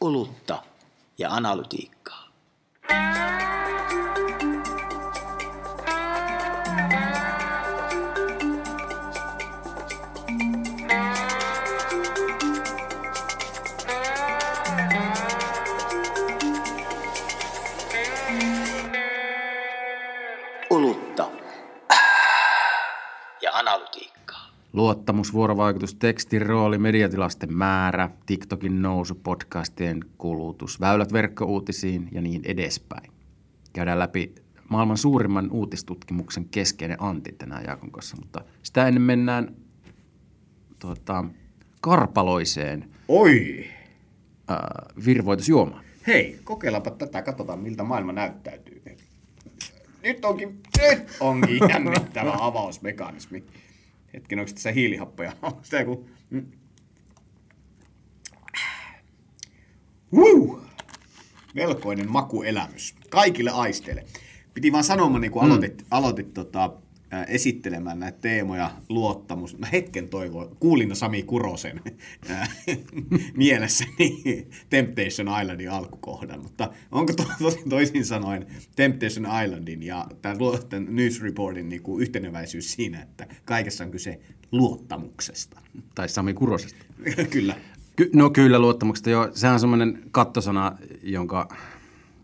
olutta ja analytiikkaa. Luottamus, vuorovaikutus, tekstin rooli, mediatilasten määrä, TikTokin nousu, podcastien kulutus, väylät verkkouutisiin ja niin edespäin. Käydään läpi maailman suurimman uutistutkimuksen keskeinen anti tänään Jaakon kanssa, mutta sitä ennen mennään karpaloiseen virvoitusjuomaan. Hei, kokeillaanpa tätä, katsotaan miltä maailma näyttäytyy. Nyt onkin jännittävä avausmekanismi. Hetken, onko tässä hiilihappoja? Onko tämä joku... Melkoinen makuelämys. Kaikille aisteille. Piti vaan sanoa, niin kun aloitit esittelemään näitä teemoja, luottamus. Mä hetken toivoin, kuulin Sami Kurosen mielessäni Temptation Islandin alkukohdan, mutta onko toisin sanoen Temptation Islandin ja tämän News Reportin niin kuin yhteneväisyys siinä, että kaikessa on kyse luottamuksesta? Tai Sami Kurosesta. Kyllä. Kyllä luottamuksesta. Joo. Sehän on semmoinen kattosana,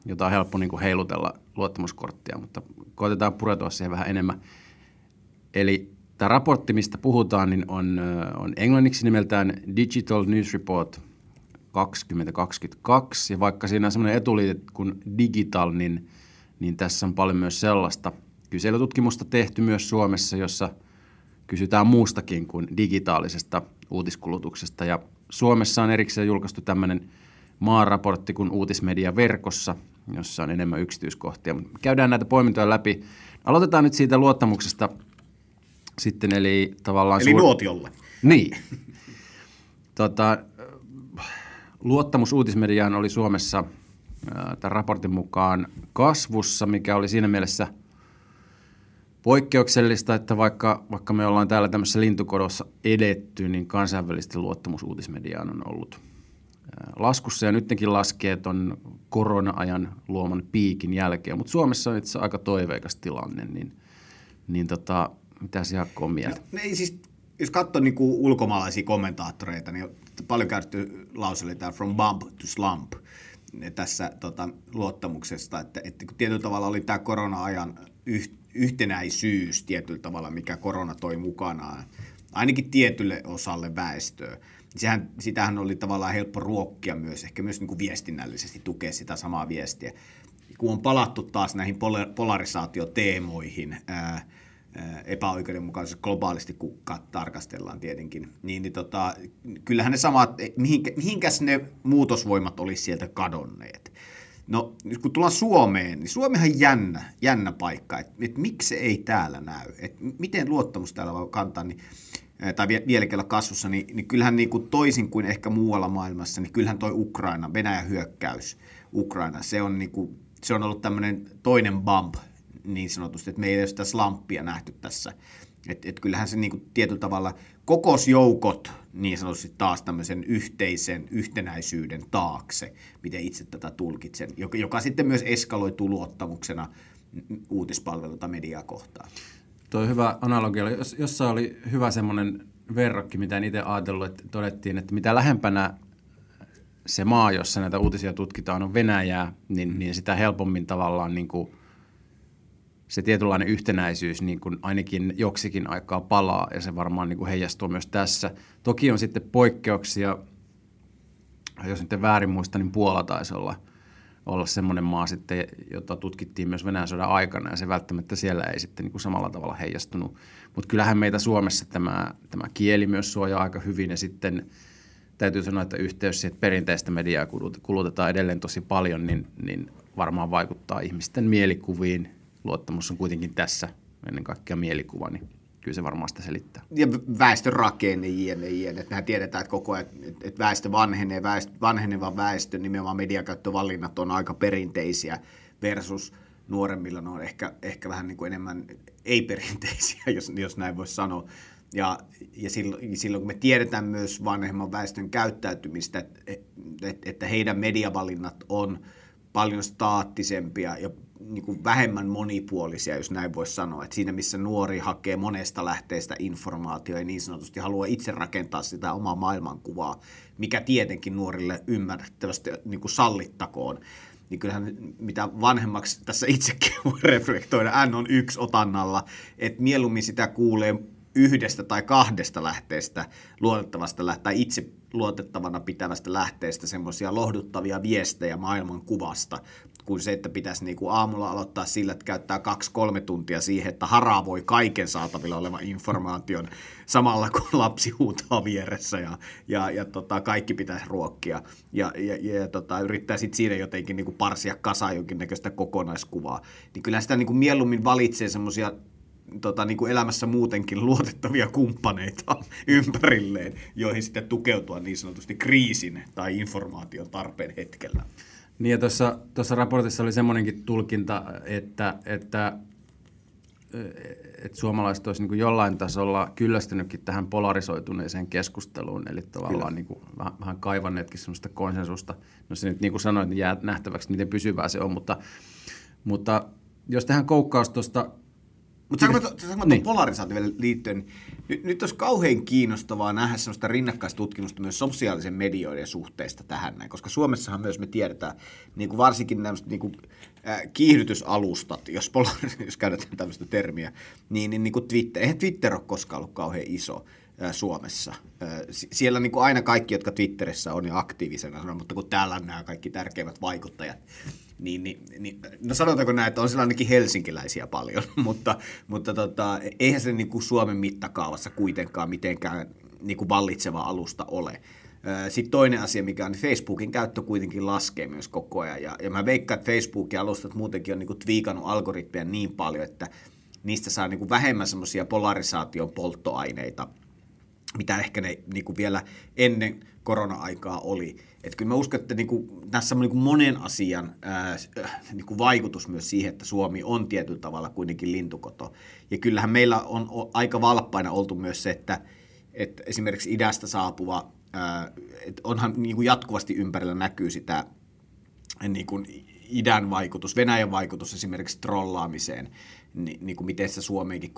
jota on helppo niin kuin heilutella luottamuskorttia, mutta koitetaan puretua siihen vähän enemmän. Eli tämä raportti, mistä puhutaan, niin on englanniksi nimeltään Digital News Report 2022. Ja vaikka siinä on sellainen etuliite kuin digital, niin tässä on paljon myös sellaista kyselytutkimusta tehty myös Suomessa, jossa kysytään muustakin kuin digitaalisesta uutiskulutuksesta. Ja Suomessa on erikseen julkaistu tämmöinen maaraportti kuin Uutismedia verkossa, jossa on enemmän yksityiskohtia. Käydään näitä poimintoja läpi. Aloitetaan nyt siitä luottamuksesta sitten, eli tavallaan... Eli nuotiolle. Niin. Luottamus uutismediaan oli Suomessa tämän raportin mukaan kasvussa, mikä oli siinä mielessä poikkeuksellista, että vaikka me ollaan täällä tämmöisessä lintukodossa edetty, niin kansainvälisesti luottamus uutismediaan on ollut laskussa ja nytkin laskee ton korona-ajan luoman piikin jälkeen, mutta Suomessa on itse aika toiveikas tilanne, niin mitä se Jaakko on mieltä? No, ei siis, jos katsoo niinku ulkomaalaisia kommentaattoreita, niin paljon käytetty lause oli tämä from bump to slump tässä luottamuksesta, että tietyllä tavalla oli tämä korona-ajan yhtenäisyys tietyllä tavalla, mikä korona toi mukanaan, ainakin tietylle osalle väestöä. Sitähän oli tavallaan helppo ruokkia myös, ehkä myös niin kuin viestinnällisesti tukea sitä samaa viestiä. Kun on palattu taas näihin polarisaatioteemoihin, epäoikeudenmukaisesti globaalisti, kun tarkastellaan tietenkin, niin kyllähän ne samat, mihinkäs ne muutosvoimat olisi sieltä kadonneet. No, kun tullaan Suomeen, niin Suomihan on jännä paikka, että miksi se ei täällä näy, että miten luottamus täällä voi kantaa, niin tai vielä kerran kasvussa, niin kyllähän niin kuin toisin kuin ehkä muualla maailmassa, niin kyllähän toi Ukraina, Venäjän hyökkäys Ukraina, se on ollut tämmöinen toinen bump niin sanotusti, että me ei ole sitä slumpia nähty tässä. Että kyllähän se niin kuin tietyllä tavalla kokosjoukot niin sanotusti taas tämmöisen yhteisen yhtenäisyyden taakse, miten itse tätä tulkitsen, joka sitten myös eskaloituu luottamuksena uutispalveluita mediaa kohtaan. Tuo on hyvä analogia. Jossain oli hyvä semmoinen verrokki, mitä en itse ajatellut, että todettiin, että mitä lähempänä se maa, jossa näitä uutisia tutkitaan, on Venäjää, niin sitä helpommin tavallaan niin kuin se tietynlainen yhtenäisyys niin kuin ainakin joksikin aikaa palaa, ja se varmaan niin kuin heijastuu myös tässä. Toki on sitten poikkeuksia, jos nyt en väärin muista, niin Puola taisi olla semmoinen maa sitten, jota tutkittiin myös Venäjän sodan aikana, ja se välttämättä siellä ei sitten niin kuin samalla tavalla heijastunut. Mutta kyllähän meitä Suomessa tämä kieli myös suojaa aika hyvin, ja sitten täytyy sanoa, että yhteys siihen, että perinteistä mediaa kulutetaan edelleen tosi paljon, niin varmaan vaikuttaa ihmisten mielikuviin. Luottamus on kuitenkin tässä ennen kaikkea mielikuva, niin kyllä se varmaan sitä selittää. Ja väestörakenne, jne. Mehän tiedetään, että koko ajan että väestö vanhenee, vanheneva väestö, nimenomaan mediakäyttövalinnat on aika perinteisiä versus nuoremmilla ne on ehkä vähän niin kuin enemmän ei-perinteisiä, jos näin voisi sanoa. Ja silloin kun me tiedetään myös vanhemman väestön käyttäytymistä, että heidän mediavalinnat on paljon staattisempia ja niin kuin vähemmän monipuolisia, jos näin voisi sanoa. Että siinä, missä nuori hakee monesta lähteestä informaatiota ja niin sanotusti haluaa itse rakentaa sitä omaa maailmankuvaa, mikä tietenkin nuorille ymmärrettävästi niin kuin sallittakoon. Niin kyllähän mitä vanhemmaksi tässä itsekin voi reflektoida, N on yksi otannalla, että mieluummin sitä kuulee yhdestä tai kahdesta lähteestä tai itse luotettavana pitävästä lähteestä semmoisia lohduttavia viestejä maailmankuvasta, kuin se, että pitäisi niinku aamulla aloittaa sillä, että käyttää 2-3 tuntia siihen, että haravoi kaiken saatavilla olevan informaation samalla, kun lapsi huutaa vieressä ja kaikki pitäisi ruokkia ja yrittää sitten siinä jotenkin niinku parsia kasaan jonkinnäköistä kokonaiskuvaa. Niin kyllä sitä niinku mieluummin valitsee semmoisia niin kuin elämässä muutenkin luotettavia kumppaneita ympärilleen, joihin sitten tukeutua niin sanotusti kriisin tai informaation tarpeen hetkellä. Niin ja tuossa raportissa oli semmoinenkin tulkinta, että suomalaiset olisi niin kuin jollain tasolla kyllästynytkin tähän polarisoituneeseen keskusteluun, eli tavallaan niin kuin vähän kaivanneetkin semmoista konsensusta. No se nyt niin kuin sanoit, niin jää nähtäväksi, miten pysyvää se on, mutta jos tähän koukkaus tuosta. Mutta saanko tuon polarisaatioon vielä liittyen, nyt olisi kauhean kiinnostavaa nähdä sellaista rinnakkaistutkimusta myös sosiaalisen medioiden suhteesta tähän näin, koska Suomessahan myös me tiedetään, niin kuin varsinkin tämmöiset niin kuin kiihdytysalustat, jos käytetään tämmöistä termiä, niin kuin Twitter, eihän Twitter ole koskaan ollut kauhean iso Suomessa. Siellä niin kuin aina kaikki, jotka Twitterissä on ja aktiivisena, mutta kun täällä on nämä kaikki tärkeimmät vaikuttajat, niin, no sanotaanko näin, että on siellä ainakin helsinkiläisiä paljon, mutta eihän se niin kuin Suomen mittakaavassa kuitenkaan mitenkään niin kuin vallitseva alusta ole. Sitten toinen asia, mikä on, niin Facebookin käyttö kuitenkin laskee myös koko ajan, ja mä veikkaan, että Facebookin alustat muutenkin on niin kuin twiikannut algoritmeja niin paljon, että niistä saa niin kuin vähemmän semmoisia polarisaation polttoaineita, mitä ehkä ne niin kuin vielä ennen korona-aikaa oli. Että kyllä mä uskon, että niin kuin tässä on niin kuin monen asian niin kuin vaikutus myös siihen, että Suomi on tietyllä tavalla kuitenkin lintukoto. Ja kyllähän meillä on aika valppaina oltu myös se, että esimerkiksi idästä saapuva, että onhan niin kuin jatkuvasti ympärillä näkyy sitä niin kuin idän vaikutus, Venäjän vaikutus esimerkiksi trollaamiseen, niin kuin miten se Suomeenkin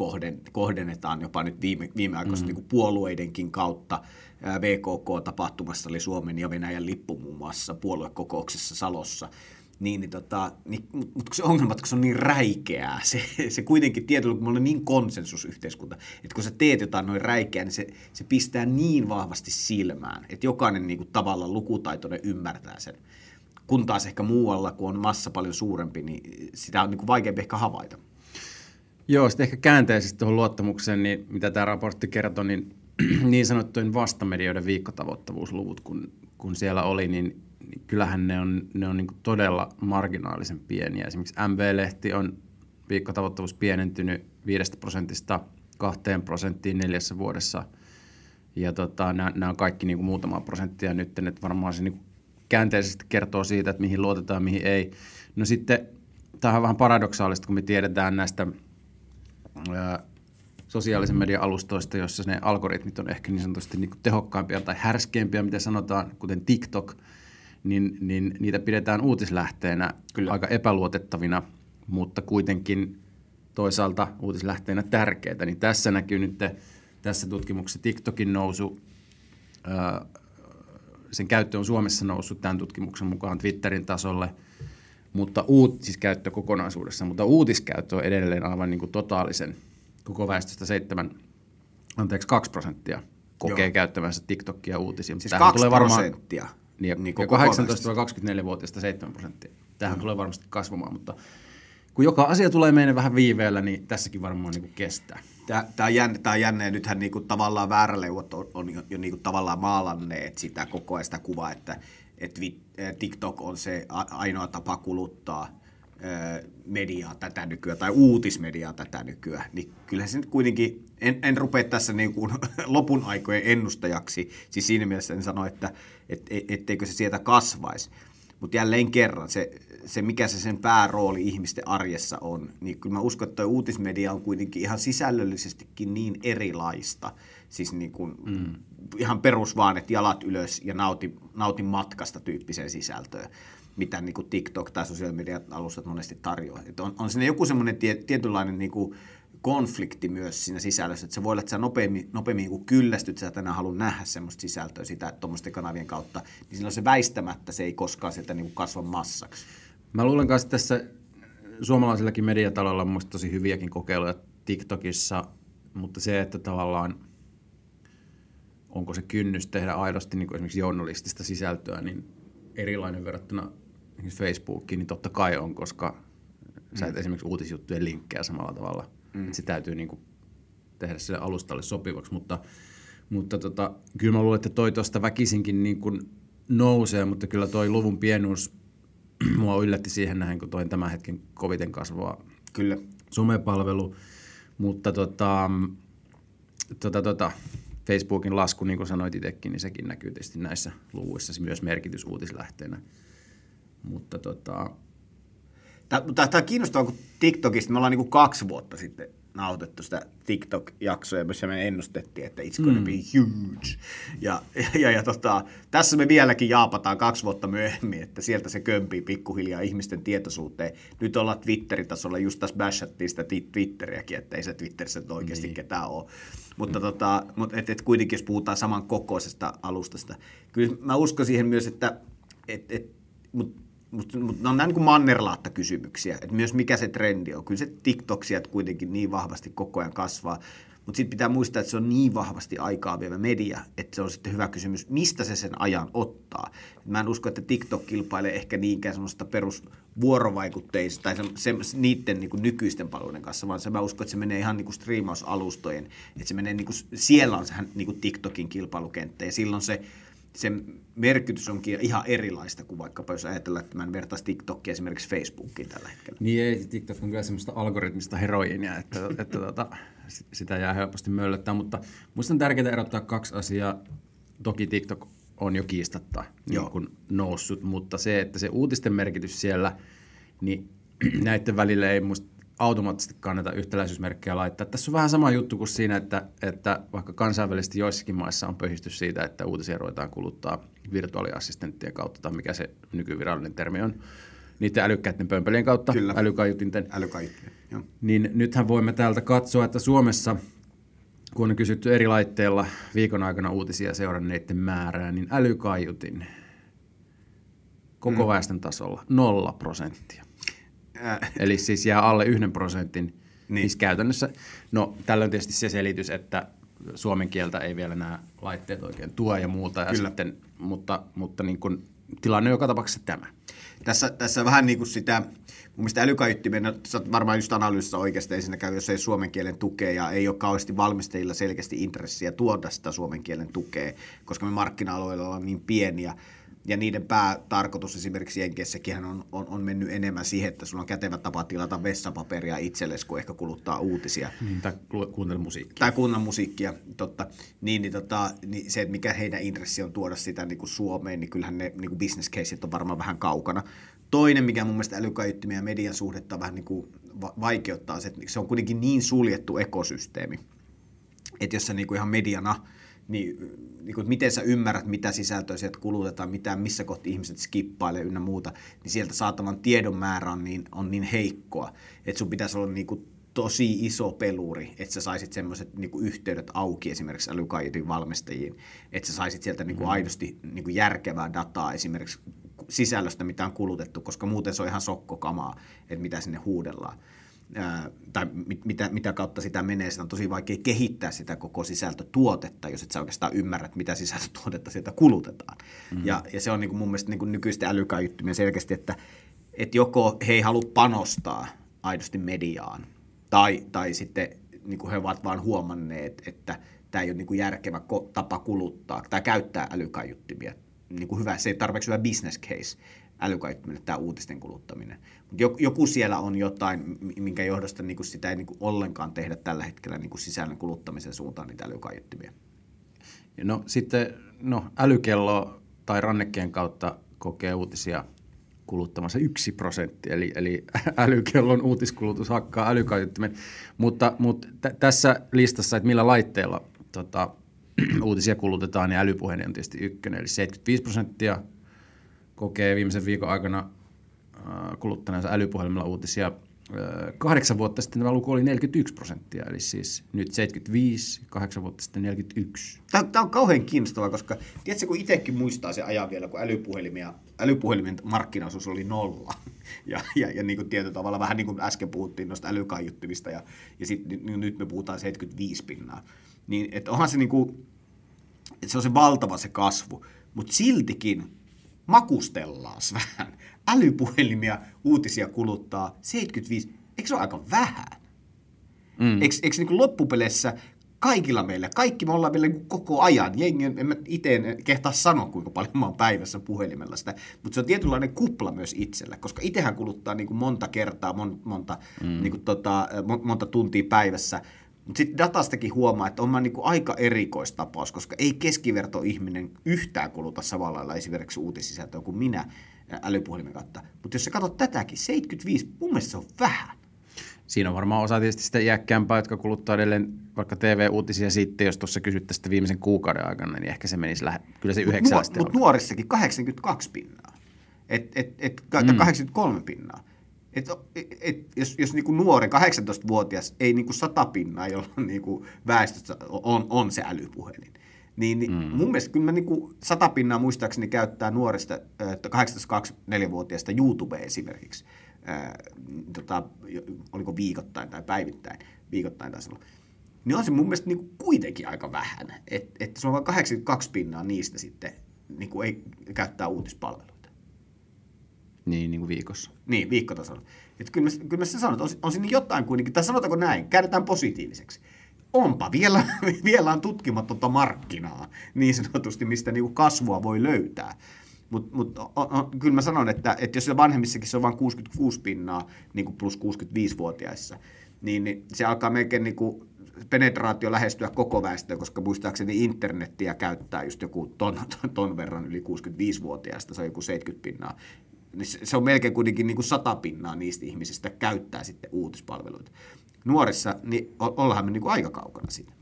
kohdennetaan jopa nyt viimeaikaisesti niin kuin puolueidenkin kautta. VKK-tapahtumassa oli Suomen ja Venäjän lippu muun muassa puoluekokouksessa Salossa. Mutta se ongelma, että se on niin räikeää, se kuitenkin tietyllä, kun me ollaan niin konsensusyhteiskunta, että kun sä teet jotain noin räikeää, niin se pistää niin vahvasti silmään, että jokainen niin kuin tavallaan lukutaitoinen ymmärtää sen. Kun taas ehkä muualla, kun on massa paljon suurempi, niin sitä on niin kuin vaikeampi ehkä havaita. Joo, sitten ehkä käänteisesti tuohon luottamukseen, niin mitä tämä raportti kertoi, niin sanottujen vastamedioiden viikkotavoittavuusluvut, kun siellä oli, niin kyllähän ne on niin kuin todella marginaalisen pieniä. Esimerkiksi MV Lehti on viikkotavoittavuus pienentynyt 5% 2% 4 vuodessa. Ja nämä on kaikki niin kuin muutamaa prosenttia nyt, että varmaan se niin kuin käänteisesti kertoo siitä, että mihin luotetaan, mihin ei. No sitten, tämä on vähän paradoksaalista, kun me tiedetään näistä sosiaalisen median alustoista, jossa ne algoritmit on ehkä niin sanotusti niin kuin tehokkaampia tai härskeämpiä, mitä sanotaan, kuten TikTok, niin niitä pidetään uutislähteenä aika epäluotettavina, mutta kuitenkin toisaalta uutislähteenä tärkeitä. Niin tässä näkyy nyt tässä tutkimuksessa TikTokin nousu. Sen käyttö on Suomessa noussut tämän tutkimuksen mukaan Twitterin tasolle, mutta käyttö kokonaisuudessa, mutta uutiskäyttö on edelleen aivan niin kuin totaalisen. Koko väestöstä 2% kokee käyttävänsä TikTokia uutisiin. Siis 2%? Niin, 18-24-vuotiaista 7%. Tämähän tulee varmasti kasvamaan, mutta kun joka asia tulee meidän vähän viiveellä, niin tässäkin varmaan niin kuin kestää. Tämä on jännä, ja nythän niin kuin tavallaan vääräleuvat on jo niin kuin tavallaan maalanneet sitä koko ajan sitä kuvaa, että TikTok on se ainoa tapa kuluttaa mediaa tätä nykyään tai uutismediaa tätä nykyään, niin kyllähän se nyt kuitenkin, en rupea tässä niin kuin lopun aikojen ennustajaksi, siis siinä mielessä en sano, että etteikö se sieltä kasvaisi, Mutta jälleen kerran, se mikä se sen päärooli ihmisten arjessa on, niin kyllä mä uskon, että uutismedia on kuitenkin ihan sisällöllisestikin niin erilaista. Siis niin kuin ihan perus vaan, että jalat ylös ja nauti matkasta -tyyppiseen sisältöön, mitä niin kuin TikTok tai sosiaalimidia-alustat monesti tarjoaa. On siinä joku semmoinen tietynlainen niin kuin konflikti myös siinä sisällössä, että se voi olla, että sä nopeammin kun kyllästyt, sä et enää halua nähdä semmoista sisältöä sitä, että tuommoisten kanavien kautta, niin silloin se väistämättä, se ei koskaan sieltä niin kuin kasva massaksi. Mä luulen kanssa tässä suomalaisillakin mediataloilla on musta tosi hyviäkin kokeiluja TikTokissa, mutta se, että tavallaan onko se kynnys tehdä aidosti niin kuin esimerkiksi journalistista sisältöä, niin erilainen verrattuna Facebookiin, niin totta kai on, koska sä et esimerkiksi uutisjuttujen linkkejä samalla tavalla. Se täytyy niin kuin tehdä sille alustalle sopivaksi, mutta kyllä mä luulen, että toi tuosta väkisinkin niin kuin nousee, mutta kyllä toi luvun pienuus mua yllätti siihen nähden, kun toi tämän hetken koviten kasvaa kyllä somepalvelu, mutta Facebookin lasku, niin kuin sanoit itsekin, niin sekin näkyy tietysti näissä luvuissa, se myös merkitys uutislähteenä, mutta Tämä on kiinnostavaa, kun TikTokista me ollaan niin kuin 2 vuotta sitten nautettu sitä TikTok-jaksoa, jossa me ennustettiin, että it's gonna be huge. Tässä me vieläkin jaapataan 2 vuotta myöhemmin, että sieltä se kömpii pikkuhiljaa ihmisten tietoisuuteen. Nyt ollaan Twitter-tasolla, just tässä bashattiin sitä Twitteriäkin, että ei se Twitterissä oikeasti ketään ole. Mutta kuitenkin jos puhutaan samankokoisesta alustasta. Kyllä mä uskon siihen myös, että mutta on nämä niin mannerlaatta kysymyksiä, että myös mikä se trendi on. Kyllä se TikTok sieltä kuitenkin niin vahvasti koko ajan kasvaa, mutta sitten pitää muistaa, että se on niin vahvasti aikaa vievä media, että se on sitten hyvä kysymys, mistä se sen ajan ottaa. Mä en usko, että TikTok kilpailee ehkä niinkään semmoista perusvuorovaikutteista tai niiden niin kuin nykyisten palveluiden kanssa, vaan mä uskon, että se menee ihan niin kuin striimausalustojen, että se menee niin kuin, siellä on sehän niin kuin TikTokin kilpailukenttä ja silloin sen merkitys onkin ihan erilaista kuin vaikkapa, jos ajatellaan, että mä en vertaisi TikTokia esimerkiksi Facebookiin tällä hetkellä. Niin ei, TikTok on kyllä semmoista algoritmista heroinia, että sitä jää helposti möllöttää, mutta musta on tärkeää erottaa 2 asiaa. Toki TikTok on jo kiistatta niin kuin noussut, mutta se, että se uutisten merkitys siellä, niin näiden välillä ei musta automaattisesti kannata yhtäläisyysmerkkejä laittaa. Tässä on vähän sama juttu kuin siinä, että vaikka kansainvälisesti joissakin maissa on pöhistys siitä, että uutisia ruvetaan kuluttaa virtuaaliassistenttien kautta, tai mikä se nykyvirallinen termi on, niiden älykkäiden pömpelien kautta, älykaiutinten. Niin nythän voimme täältä katsoa, että Suomessa, kun on kysytty eri laitteilla viikon aikana uutisia seuranneiden määrää, niin älykaiutin koko väestön tasolla 0%. Eli siis jää alle 1%. Niin. Käytännössä, no tällä on tietysti se selitys, että suomen kieltä ei vielä nämä laitteet oikein tuo ja muuta. Ja sitten, mutta niin kun, tilanne on joka tapauksessa tämä. Tässä vähän niin kuin sitä, mun mielestä älykaiuttimia, sä oot varmaan just analyysissa oikeasti ensinnäkään, jos ei suomen kielen tukea ja ei ole kauheasti valmistajilla selkeästi intressiä tuoda sitä suomen kielen tukea, koska me markkina-alueilla ollaan niin pieniä. Ja niiden päätarkoitus esimerkiksi Jenkeissäkin on mennyt enemmän siihen, että sulla on kätevä tapa tilata vessapaperia itsellesi, kun ehkä kuluttaa uutisia. Tai kuunnella musiikkia. Totta. Niin se, että mikä heidän intressi on tuoda sitä niin kuin Suomeen, niin kyllähän ne niin kuin business caseit on varmaan vähän kaukana. Toinen, mikä mun mielestä älykaiuttimien ja median suhdetta vähän niin kuin vaikeuttaa, se, että se on kuitenkin niin suljettu ekosysteemi, että jos sä niin kuin ihan mediana... Niin, miten sä ymmärrät, mitä sisältöä sieltä kulutetaan, missä kohti ihmiset skippailee ynnä muuta, niin sieltä saatavan tiedon määrä on niin heikkoa, että sun pitäisi olla niin kuin tosi iso peluri, että sä saisit semmoiset niin kuin yhteydet auki esimerkiksi älykaiutin valmistajiin, että sä saisit sieltä niin kuin aidosti niin kuin järkevää dataa esimerkiksi sisällöstä, mitä on kulutettu, koska muuten se on ihan sokkokamaa, että mitä sinne huudellaan. Tai mitä kautta sitä menee, sitä on tosi vaikea kehittää sitä koko sisältötuotetta, jos et sä oikeastaan ymmärrät, mitä sisältötuotetta sieltä kulutetaan. Mm-hmm. Ja se on niin kuin mun mielestä niin kuin nykyisten älykaiuttimien selkeästi, että joko he ei halua panostaa aidosti mediaan, tai sitten niin kuin he ovat vaan huomanneet, että tämä ei ole niin kuin järkevä tapa kuluttaa tai käyttää älykaiuttimia. Niin kuin hyvä, se ei tarpeeksi hyvä business case. Älykaiuttimille tämä uutisten kuluttaminen. Joku siellä on jotain, minkä johdosta niin kuin sitä ei niin kuin ollenkaan tehdä tällä hetkellä niin kuin sisällön kuluttamisen suuntaan niitä älykaiuttimia. No sitten älykello tai rannekkeen kautta kokee uutisia kuluttamassa 1%, eli älykellon uutiskulutus hakkaa älykäyttömen. Mutta tässä listassa, että millä laitteella uutisia kulutetaan, niin älypuhelin on tietysti ykkönen, eli 75% kokee viimeisen viikon aikana kuluttaneensa älypuhelimella uutisia. 8 vuotta sitten tämä luku oli 41%, eli siis nyt 75, 8 vuotta sitten 41. Tämä on kauhean kiinnostavaa, koska tiedätkö, kun itsekin muistaa sen ajan vielä, kun älypuhelimen markkinaosuus oli 0. Ja niin kuin tietyllä tavalla, vähän niin kuin äsken puhuttiin noista älykaiuttimista, ja sitten nyt me puhutaan 75%. Niin, että onhan se niin kuin, että se on se valtava se kasvu, mutta siltikin makustellaan vähän. Älypuhelimia uutisia kuluttaa 75, eikö se ole aika vähän? Mm. Eikö niin kuin loppupeleissä kaikilla meillä, kaikki me ollaan meillä niin koko ajan, jengi, en mä itse kehtaa sanoa kuinka paljon mä oon päivässä puhelimella sitä, mutta se on tietynlainen kupla myös itsellä, koska itsehän kuluttaa niin kuin monta kertaa, monta tuntia päivässä. Mutta sitten datastakin huomaa, että on mä niinku aika erikoistapaus, koska ei keskivertoihminen yhtään kuluta samalla lailla esimerkiksi uutissisältöä kuin minä älypuhelimen kautta. Mutta jos sä katsot tätäkin, 75, mun mielestä se on vähän. Siinä on varmaan osa tietysti sitä iäkkäämpää, jotka kuluttaa edelleen vaikka TV-uutisia sitten, jos tuossa kysyttäisiin sitä viimeisen kuukauden aikana, niin ehkä se menisi kyllä se 9 asti. Mutta nuorissakin 82%, 83%. Jos niinku nuori 18-vuotias ei niinku 100%, jolla niinku väestössä on se älypuhelin, niin mun mielestä kyllä mä niinku 100% muistaakseni käyttää nuorista 18-24-vuotiaista YouTubea esimerkiksi, oliko viikoittain tai päivittäin, viikoittain taisi olla, niin on se mun mielestä niinku kuitenkin aika vähän, että se on vain 82% niistä sitten niinku ei käyttää uutispalvelua. Niin kuin viikossa. Niin, viikkotasolla. Että kyllä mä sen sanon, että on siinä jotain kuitenkin, tai sanotaanko näin, käännetään positiiviseksi. Onpa vielä on tutkimatonta markkinaa, niin sanotusti, mistä niinku kasvua voi löytää. Mutta kyllä mä sanon, että jos vanhemmissakin se on vain 66% niinku plus 65-vuotiaissa, niin se alkaa melkein niinku penetraatio lähestyä koko väestöä, koska muistaakseni internettiä käyttää just joku ton verran yli 65-vuotiaista, se on joku 70%. Se on melkein kuitenkin niin kuin 100% niistä ihmisistä käyttää sitten uutispalveluita. Nuorissa, niin ollaan me niin kuin aika kaukana siitä.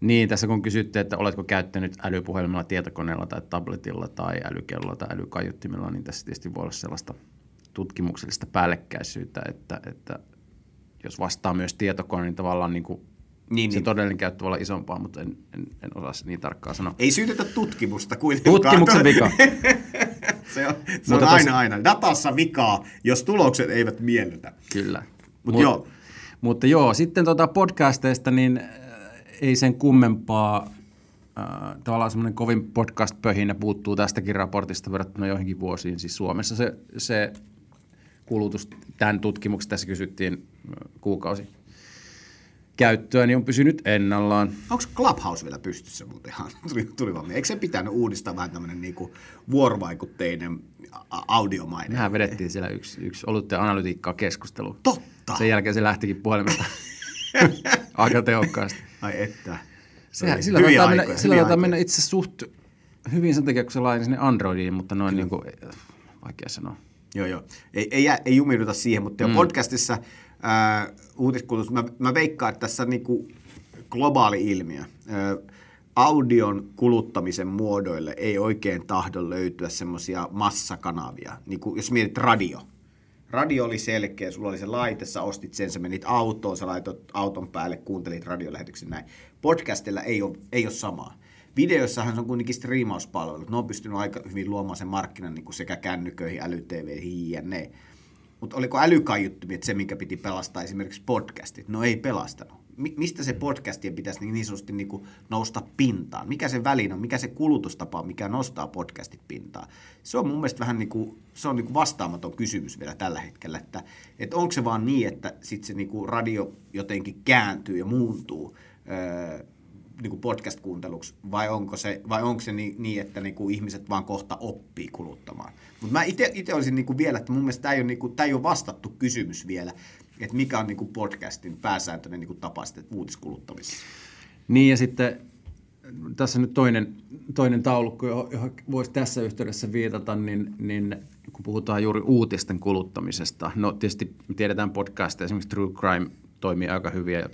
Niin, tässä kun kysytte, että oletko käyttänyt älypuhelimella, tietokoneella tai tabletilla tai älykellolla tai älykaiuttimella, niin tässä tietysti voi olla sellaista tutkimuksellista päällekkäisyyttä, että jos vastaa myös tietokoneen, niin tavallaan niin kuin Se todellinen käyttö voi olla isompaa, mutta en osaa niin tarkkaan sanoa. Ei syytetä tutkimusta kuitenkaan. Tutkimuksen vika. Se on aina. Datassa vikaa, jos tulokset eivät miellytä. Kyllä. Mutta joo, sitten podcasteista, niin ei sen kummempaa. Tavallaan semmoinen kovin podcast-pöhinä puuttuu tästäkin raportista verrattuna joihinkin vuosiin. Siis Suomessa se kulutus, tämän tutkimuksen tässä kysyttiin kuukausi. Käyttöä, niin on pysynyt ennallaan. Onko Clubhouse vielä pystyssä muutenhan? Tuli vaan. Eikö se pitänyt uudistaa vähän tämmöinen niinku vuorovaikutteinen audiomainen? Mehän vedettiin siellä yksi olutta analytiikkaa keskustelu. Totta! Sen jälkeen se lähtikin puhelimesta aika tehokkaasti. Ai että. Sillä laittaa mennä itse suht hyvin sen takia, kun se laajeni sinne Androidiin, mutta noin niin kuin, vaikea sanoa. Joo. Ei jumiuduta siihen, mutta podcastissa uutiskulutus. Mä veikkaan, että tässä on niinku globaali ilmiö. Audion kuluttamisen muodoille ei oikein tahdo löytyä semmoisia massakanavia. Niinku, jos mietit radio. Radio oli selkeä, sulla oli se laite, sä ostit sen, sä menit autoon, sä laitot auton päälle, kuuntelit radiolähetyksen näin. Podcastilla ei ole samaa. Videoissahan se on kuitenkin striimauspalvelut. Ne on pystynyt aika hyvin luomaan sen markkinan niin kuin sekä kännyköihin, äly-tv-ihin ja ne. Mutta oliko älykaiuttimia, että se, minkä piti pelastaa esimerkiksi podcastit? No ei pelastanut. Mistä se podcastien pitäisi niin sanotusti niin kuin nousta pintaan? Mikä se väline on? Mikä se kulutustapa on, mikä nostaa podcastit pintaan? Se on mun mielestä vähän niin kuin, se on niin kuin vastaamaton kysymys vielä tällä hetkellä. Että onko se vaan niin, että sitten se niin kuin radio jotenkin kääntyy ja muuntuu niin kuin podcast-kuunteluksi, vai onko se niin että niin kuin ihmiset vaan kohta oppii kuluttamaan. Mutta mä itse olisin niin kuin vielä, että mun mielestä tämä ei ole vastattu kysymys vielä, että mikä on niin kuin podcastin pääsääntöinen niin kuin tapa sitten uutiskuluttamisessa. Niin, ja sitten tässä nyt toinen taulukko, johon voisi tässä yhteydessä viitata, niin kun puhutaan juuri uutisten kuluttamisesta, no tietysti me tiedetään podcasteja, esimerkiksi True Crime toimii aika hyvin ja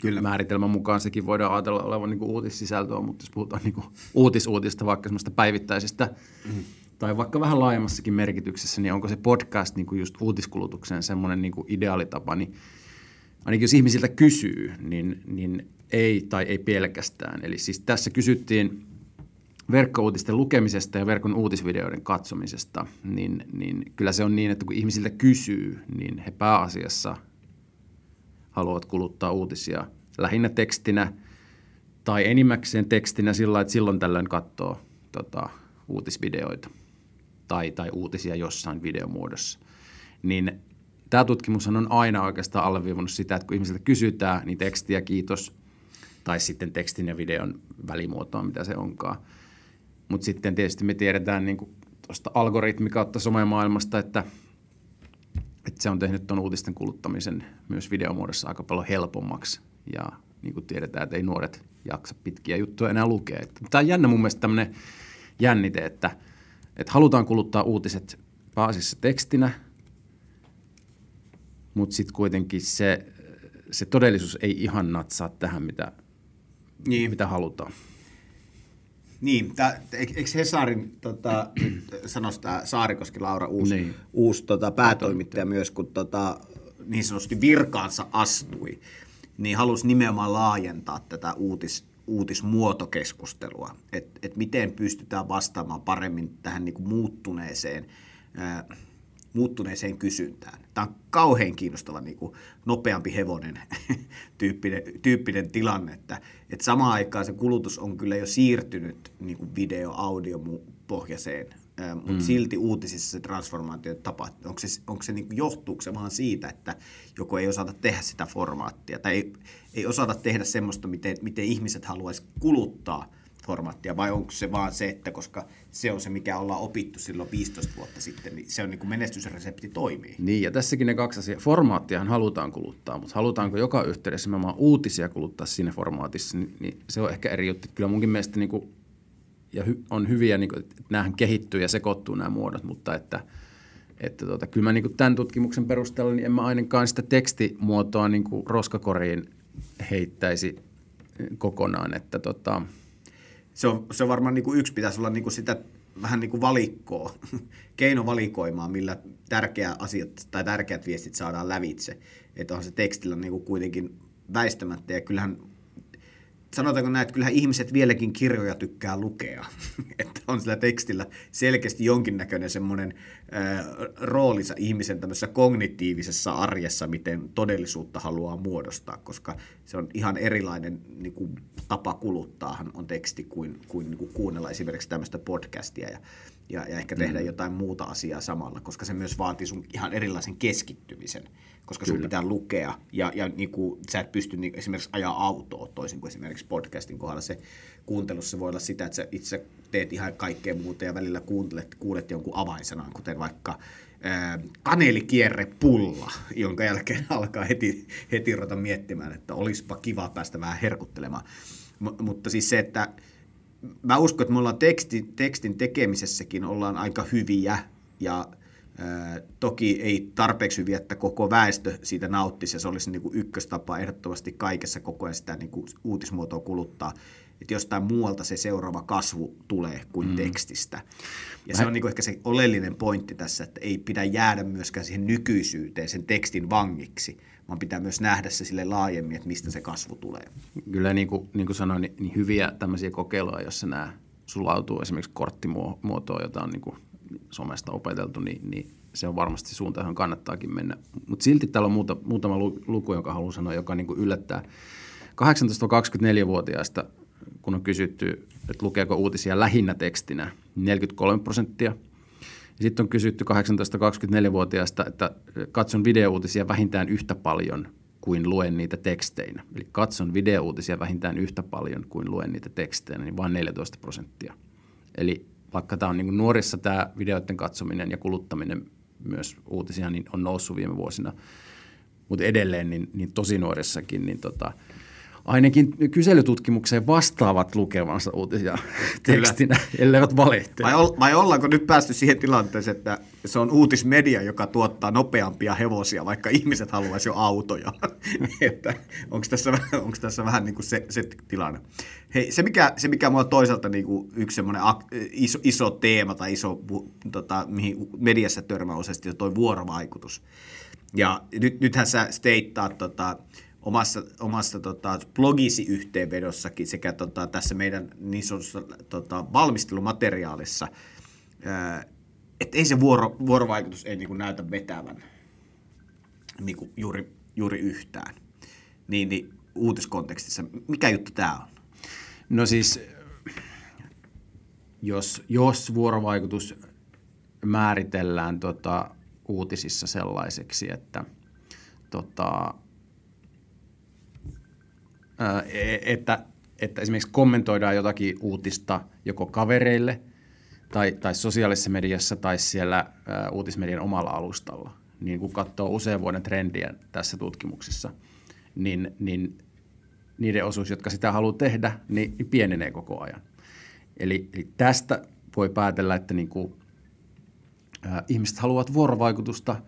kyllä. Määritelmän mukaan sekin voidaan ajatella olevan niin uutissisältöä, mutta jos puhutaan niin uutisuutista, vaikka semmoista päivittäisistä tai vaikka vähän laajemmassakin merkityksessä, niin onko se podcast niin just uutiskulutukseen semmoinen niin ideaalitapa, niin ainakin jos ihmisiltä kysyy, niin ei tai ei pelkästään. Eli siis tässä kysyttiin verkkouutisten lukemisesta ja verkon uutisvideoiden katsomisesta, niin kyllä se on niin, että kun ihmisiltä kysyy, niin he pääasiassa haluavat kuluttaa uutisia lähinnä tekstinä tai enimmäkseen tekstinä sillä lailla, että silloin tällöin katsoo uutisvideoita tai uutisia jossain videomuodossa. Niin tämä tutkimushan on aina oikeastaan alleviivannut sitä, että kun ihmisiltä kysytään, niin tekstiä kiitos tai sitten tekstin ja videon välimuotoa, mitä se onkaan. Mutta sitten tietysti me tiedetään niin kuin tuosta algoritmikautta somemaailmasta, että se on tehnyt tuon uutisten kuluttamisen myös videomuodossa aika paljon helpommaksi. Ja niin kuin tiedetään, että ei nuoret jaksa pitkiä juttuja enää lukea. Tämä on jännä mun mielestä tämmöinen jännite, että halutaan kuluttaa uutiset pääasiassa tekstinä, mutta sitten kuitenkin se todellisuus ei ihan natsaa tähän, mitä halutaan. Niin, eikö Hesarin sano sitä Saarikoski Laura uusi päätoimittaja myös, kun niin sanotusti virkaansa astui, niin halusi nimenomaan laajentaa tätä uutismuotokeskustelua, että miten pystytään vastaamaan paremmin tähän niin kuin muuttuneeseen kysyntään. Tämä on kauhean kiinnostava niin kuin nopeampi hevonen tyyppinen tilanne, että samaan aikaan se kulutus on kyllä jo siirtynyt niin kuin video-, audio-pohjaiseen, mutta silti uutisissa se transformaatio tapahtuu. Onko se niin kuin, johtuuko se vaan siitä, että joku ei osata tehdä sitä formaattia tai ei osata tehdä semmoista, miten ihmiset haluaisi kuluttaa formaattia, vai onko se vaan se, että koska se on se, mikä ollaan opittu silloin 15 vuotta sitten, niin se on niin kuin menestysresepti toimii. Niin, ja tässäkin ne kaksi asiaa. Formaattiahan halutaan kuluttaa, mutta halutaanko joka yhteydessä nimenomaan uutisia kuluttaa siinä formaatissa, niin se on ehkä eri juttu. Kyllä munkin mielestä niin kuin, ja on hyviä, niin kuin, että näähän kehittyy ja sekoittuu nämä muodot, mutta että kyllä mä niin kuin tämän tutkimuksen perusteella niin en mä ainakaan sitä tekstimuotoa niin kuin roskakoriin heittäisi kokonaan, että Se on varmaan niin kuin yksi, pitäisi olla niin kuin sitä vähän niin kuin valikkoa, keinovalikoimaa, millä tärkeät viestit saadaan lävitse. Että onhan se tekstillä niin kuin kuitenkin väistämättä. Ja kyllähän, sanotaanko näin, että kyllähän ihmiset vieläkin kirjoja tykkää lukea. Että on sillä tekstillä selkeästi jonkinnäköinen semmoinen roolinsa ihmisen tämmöisessä kognitiivisessa arjessa, miten todellisuutta haluaa muodostaa, koska se on ihan erilainen niin kuin tapa kuluttaahan on teksti kuin kuunnella esimerkiksi tämmöistä podcastia ja ehkä tehdä jotain muuta asiaa samalla, koska se myös vaatii sun ihan erilaisen keskittymisen, koska sun pitää lukea ja niin kuin, sä et pysty niin, esimerkiksi ajaa autoa toisin kuin esimerkiksi podcastin kohdalla. Se kuuntelussa voi olla sitä, että sä itse teet ihan kaikkea muuta ja välillä kuulet jonkun avainsanan, kuten vaikka kaneelikierrepulla, jonka jälkeen alkaa heti ruveta miettimään, että olisipa kiva päästä vähän herkuttelemaan. Mutta siis se, että mä uskon, että me ollaan tekstin tekemisessäkin ollaan aika hyviä ja toki ei tarpeeksi hyviä, että koko väestö siitä nauttisi ja se olisi niin kuin ykköstapa ehdottomasti kaikessa koko ajan sitä niin kuin uutismuotoa kuluttaa. Että jostain muualta se seuraava kasvu tulee kuin tekstistä. Ja se on niin kuin ehkä se oleellinen pointti tässä, että ei pidä jäädä myöskään siihen nykyisyyteen sen tekstin vangiksi, vaan pitää myös nähdä se sille laajemmin, että mistä se kasvu tulee. Kyllä niin kuin sanoin, niin hyviä tämmöisiä kokeiluja, jossa nämä sulautuu esimerkiksi korttimuotoon, jota on niin kuin somesta opeteltu, niin se on varmasti suunta, johon kannattaakin mennä. Mutta silti täällä on muutama luku, jonka haluan sanoa, joka niin kuin yllättää 18-24-vuotiaista. Kun on kysytty, että lukeeko uutisia lähinnä tekstinä, 43%. Sitten on kysytty 18-24-vuotiaista, että katson videouutisia vähintään yhtä paljon kuin luen niitä teksteinä. Eli katson videouutisia vähintään yhtä paljon kuin luen niitä teksteinä, niin vain 14%. Eli vaikka tämä on niin kuin nuorissa tämä videoiden katsominen ja kuluttaminen myös uutisia, niin on noussut viime vuosina, mutta edelleen niin tosi nuorissakin, niin ainakin kyselytutkimukseen vastaavat lukevansa uutisia tekstinä, elleivät valehtele. Vai ollaanko nyt päästy siihen tilanteeseen, että se on uutismedia, joka tuottaa nopeampia hevosia, vaikka ihmiset haluaisi jo autoja? Onko tässä vähän niin kuin se tilanne? Hei, se mikä minua toisaalta niin kuin yksi semmoinen iso teema tai mihin mediassa törmää useasti, on tuo vuorovaikutus. Ja nythän sä steittaat omassa blogisi yhteenvedossakin sekä tässä meidän niin sanotussa valmistelumateriaalissa, että ei se vuorovaikutus ei niin kuin näytä vetävän niin kuin juuri yhtään. Niin uutiskontekstissa, mikä juttu tämä on? No siis, jos vuorovaikutus määritellään uutisissa sellaiseksi, että että esimerkiksi kommentoidaan jotakin uutista joko kavereille tai sosiaalisessa mediassa tai siellä uutismedian omalla alustalla, niin kun katsoo usean vuoden trendiä tässä tutkimuksessa, niin niiden osuus, jotka sitä haluaa tehdä, niin pienenee koko ajan. Eli tästä voi päätellä, että niin kuin, ihmiset haluavat vuorovaikutusta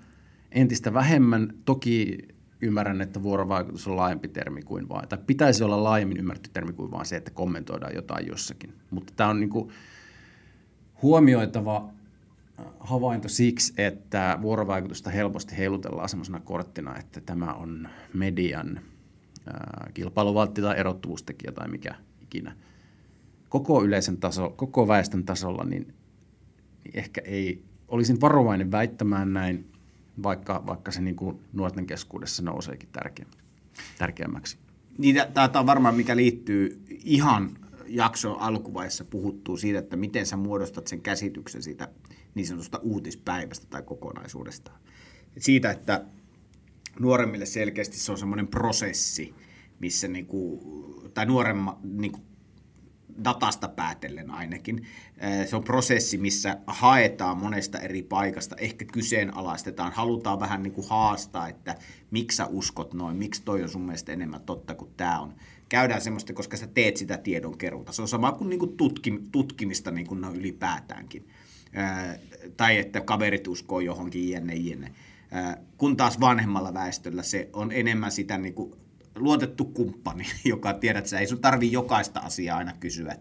entistä vähemmän. Toki ymmärrän, että vuorovaikutus on laajempi termi kuin vain, tai pitäisi olla laajemmin ymmärretty termi kuin vain se, että kommentoidaan jotain jossakin. Mutta tämä on niin kuin huomioitava havainto siksi, että vuorovaikutusta helposti heilutellaan semmoisena korttina, että tämä on median kilpailuvaltti tai erottuvuustekijä tai mikä ikinä. Koko yleisen tasolla, koko väestön tasolla, niin ehkä ei olisin varovainen väittämään näin, vaikka se niin kuin nuorten keskuudessa nouseekin tärkeämmäksi. Niin, tämä on varmaan, mikä liittyy ihan jakson alkuvaiheessa puhuttuu siitä, että miten sä muodostat sen käsityksen siitä niin sanotusta uutispäivästä tai kokonaisuudesta. Siitä, että nuoremmille selkeästi se on semmoinen prosessi, missä nuoremmat datasta päätellen ainakin. Se on prosessi, missä haetaan monesta eri paikasta, ehkä kyseenalaistetaan, halutaan vähän niin kuin haastaa, että miksi sä uskot noin, miksi toi on sun mielestä enemmän totta kuin tää on. Käydään semmoista, koska sä teet sitä tiedonkeruuta. Se on sama kuin tutkimista niin kuin no ylipäätäänkin. Tai että kaverit uskoo johonkin, jne. Kun taas vanhemmalla väestöllä se on enemmän sitä niin kuin luotettu kumppani, joka tiedät, että ei sun tarvii jokaista asiaa aina kysyä,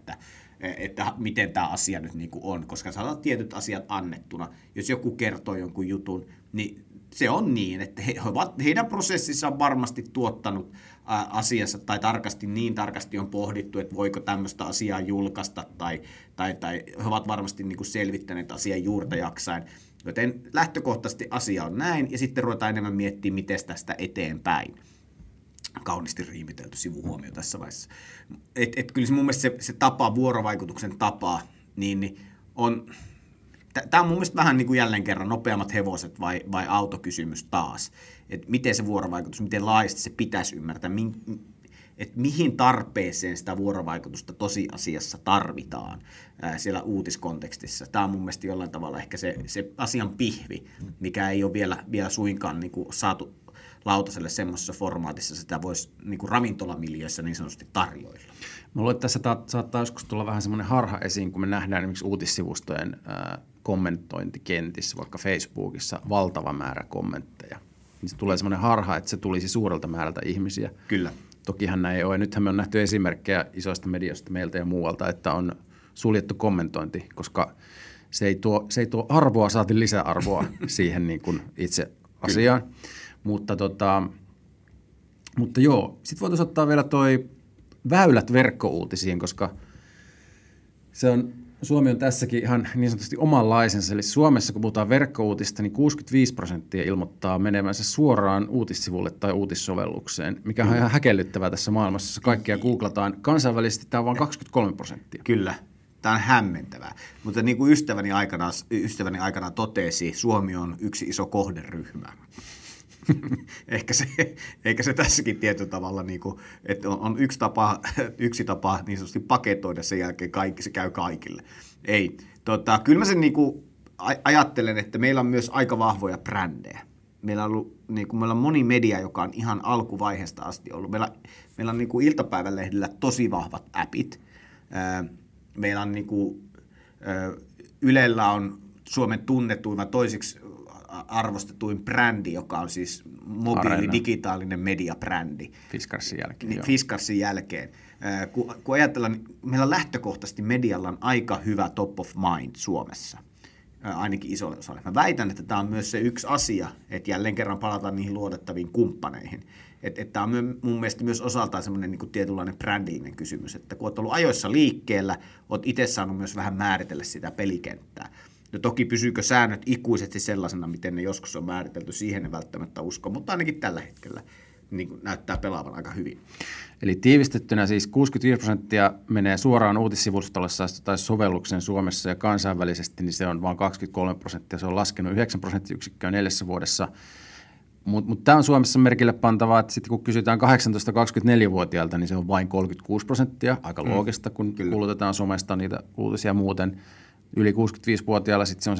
että miten tämä asia nyt niin kuin on, koska sä otat tietyt asiat annettuna. Jos joku kertoo jonkun jutun, niin se on niin, että heidän prosessissa on varmasti tuottanut asiassa tai tarkasti on pohdittu, että voiko tämmöistä asiaa julkaista tai he ovat varmasti niin kuin selvittäneet asian juurta jaksain. Joten lähtökohtaisesti asia on näin ja sitten ruvetaan enemmän miettimään, miten tästä eteenpäin. Kauniisti riimitelty sivuhuomio tässä vaiheessa. Et kyllä se mun mielestä se tapa, vuorovaikutuksen tapa, niin on... Tämä on mun mielestä vähän niin kuin jälleen kerran nopeammat hevoset vai autokysymys taas. Että miten se vuorovaikutus, miten laajasti se pitäisi ymmärtää, että mihin tarpeeseen sitä vuorovaikutusta tosiasiassa tarvitaan siellä uutiskontekstissa. Tämä on mun mielestä jollain tavalla ehkä se asian pihvi, mikä ei ole vielä suinkaan niin kuin saatu lautaselle semmoisessa formaatissa, sitä voisi niin kuin ravintolamiljöissä niin sanotusti tarjoilla. Mä luulen, että tässä saattaa joskus tulla vähän semmoinen harha esiin, kun me nähdään esimerkiksi uutissivustojen kommentointikentissä, vaikka Facebookissa, valtava määrä kommentteja. Niin se tulee semmoinen harha, että se tulisi suurelta määrältä ihmisiä. Kyllä. Tokihan näin ei ole. Nythän me on nähty esimerkkejä isoista medioista meiltä ja muualta, että on suljettu kommentointi, koska se ei tuo arvoa, saati lisäarvoa siihen niin kuin itse asiaan. Kyllä. Mutta joo, sitten voitaisiin ottaa vielä toi väylät verkkouutisiin, koska Suomi on tässäkin ihan niin sanotusti omanlaisensa. Eli Suomessa, kun puhutaan verkkouutista, niin 65% ilmoittaa menemänsä suoraan uutissivulle tai uutissovellukseen, mikä on ihan häkellyttävää tässä maailmassa, jossa kaikkea googlataan. Kansainvälisesti tämä on vain 23%. Kyllä. Tämä on hämmentävää, mutta niin kuin ystäväni aikana totesi, Suomi on yksi iso kohderyhmä. Ehkä se tässäkin tietyllä tavalla, niin kuin, että on yksi tapa niin sanotusti paketoida sen jälkeen, kaikki, se käy kaikille. Ei, kyllä mä sen niin kuin ajattelen, että meillä on myös aika vahvoja brändejä. meillä on ollut, niin kuin meillä on moni media, joka on ihan alkuvaiheesta asti ollut. Meillä on niin kuin iltapäivälehdillä tosi vahvat appit. Meillä on niin kuin, Ylellä on Suomen tunnetuin ja toiseksi arvostetuin brändi, joka on siis mobiili-digitaalinen mediabrändi. Fiskarsin jälkeen. Fiskarsin jälkeen. Kun ajatellaan, niin meillä lähtökohtaisesti medialla on aika hyvä top of mind Suomessa, ainakin isolle osalle. Mä väitän, että tämä on myös se yksi asia, että jälleen kerran palataan niihin luotettaviin kumppaneihin. Tämä on mun mielestä myös osaltaan semmoinen niin kuin tietynlainen brändillinen kysymys, että kun olet ollut ajoissa liikkeellä, olet itse saanut myös vähän määritellä sitä pelikenttää. No toki pysyykö säännöt ikuisesti sellaisena, miten ne joskus on määritelty, siihen en välttämättä usko, mutta ainakin tällä hetkellä niin näyttää pelaavan aika hyvin. Eli tiivistettynä siis 65% menee suoraan uutissivustolle tai sovelluksen Suomessa, ja kansainvälisesti niin se on vain 23%. Se on laskenut 9% 4 vuodessa. Mutta tämä on Suomessa merkille pantavaa, että sitten kun kysytään 18-24-vuotiailta, niin se on vain 36%. Aika loogista, kun kulutetaan somesta niitä uutisia muuten. Yli 65-vuotiailla sitten se on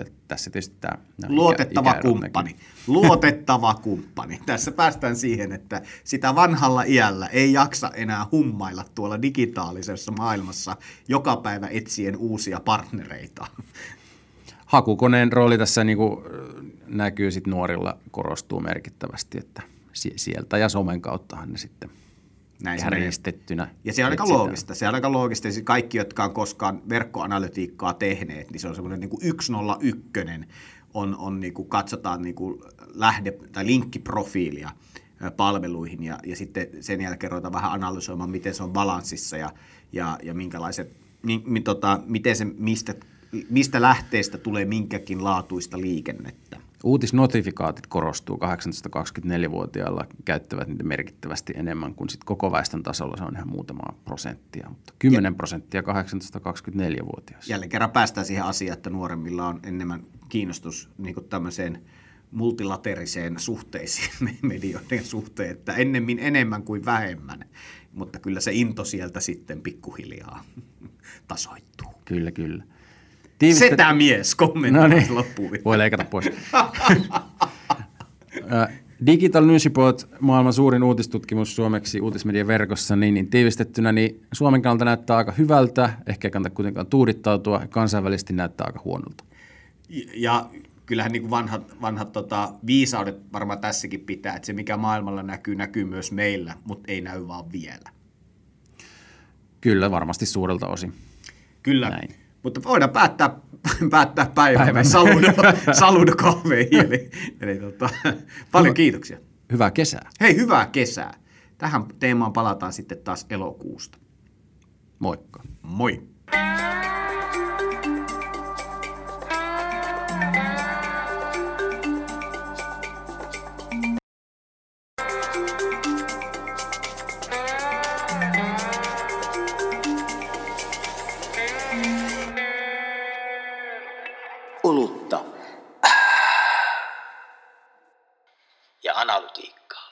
72%. Tässä tietysti tämä luotettava kumppani. Luotettava kumppani. Tässä päästään siihen, että sitä vanhalla iällä ei jaksa enää hummailla tuolla digitaalisessa maailmassa joka päivä etsien uusia partnereita. Hakukoneen rooli tässä niin kuin näkyy sitten nuorilla, korostuu merkittävästi, että sieltä ja somen kauttahan ne sitten järjestettynä. Ja se on aika loogista. Se on aika loogista. Kaikki, jotka on koskaan verkkoanalytiikkaa tehneet, niin se on semmoinen niin kuin 101 on niin kuin katsotaan niin kuin lähde- tai linkkiprofiilia palveluihin ja sitten sen jälkeen ruvetaan vähän analysoimaan, miten se on balanssissa ja minkälaiset, miten se mistä lähteestä tulee minkäkin laatuista liikennettä. Uutisnotifikaatit korostuu 18-24-vuotiailla, käyttävät niitä merkittävästi enemmän kuin sit koko väestön tasolla, se on ihan muutamaa prosenttia, mutta 10% 18-24-vuotiaissa. Jälleen kerran päästään siihen asiaan, että nuoremmilla on enemmän kiinnostus niin kuin tämmöiseen multilateriseen suhteisiin, medioiden suhteen, että ennemmin enemmän kuin vähemmän, mutta kyllä se into sieltä sitten pikkuhiljaa tasoittuu. Kyllä, kyllä. Setämies kommentoi loppuun. Voi leikata pois. Digital News Report, maailman suurin uutistutkimus suomeksi uutismedian verkossa, niin tiivistettynä, niin Suomen kannalta näyttää aika hyvältä, ehkä ei kannata kuitenkaan tuudittautua, kansainvälisesti näyttää aika huonolta. Ja kyllähän niin kuin vanhat viisaudet varmaan tässäkin pitää, että se mikä maailmalla näkyy myös meillä, mutta ei näy vaan vielä. Kyllä, varmasti suurelta osin. Kyllä. Näin. Mutta voidaan päättää päivän saludokahveihin. Eli paljon kiitoksia. Hyvää kesää. Hei, hyvää kesää. Tähän teemaan palataan sitten taas elokuusta. Moikka. Moi. Ja analytiikkaa.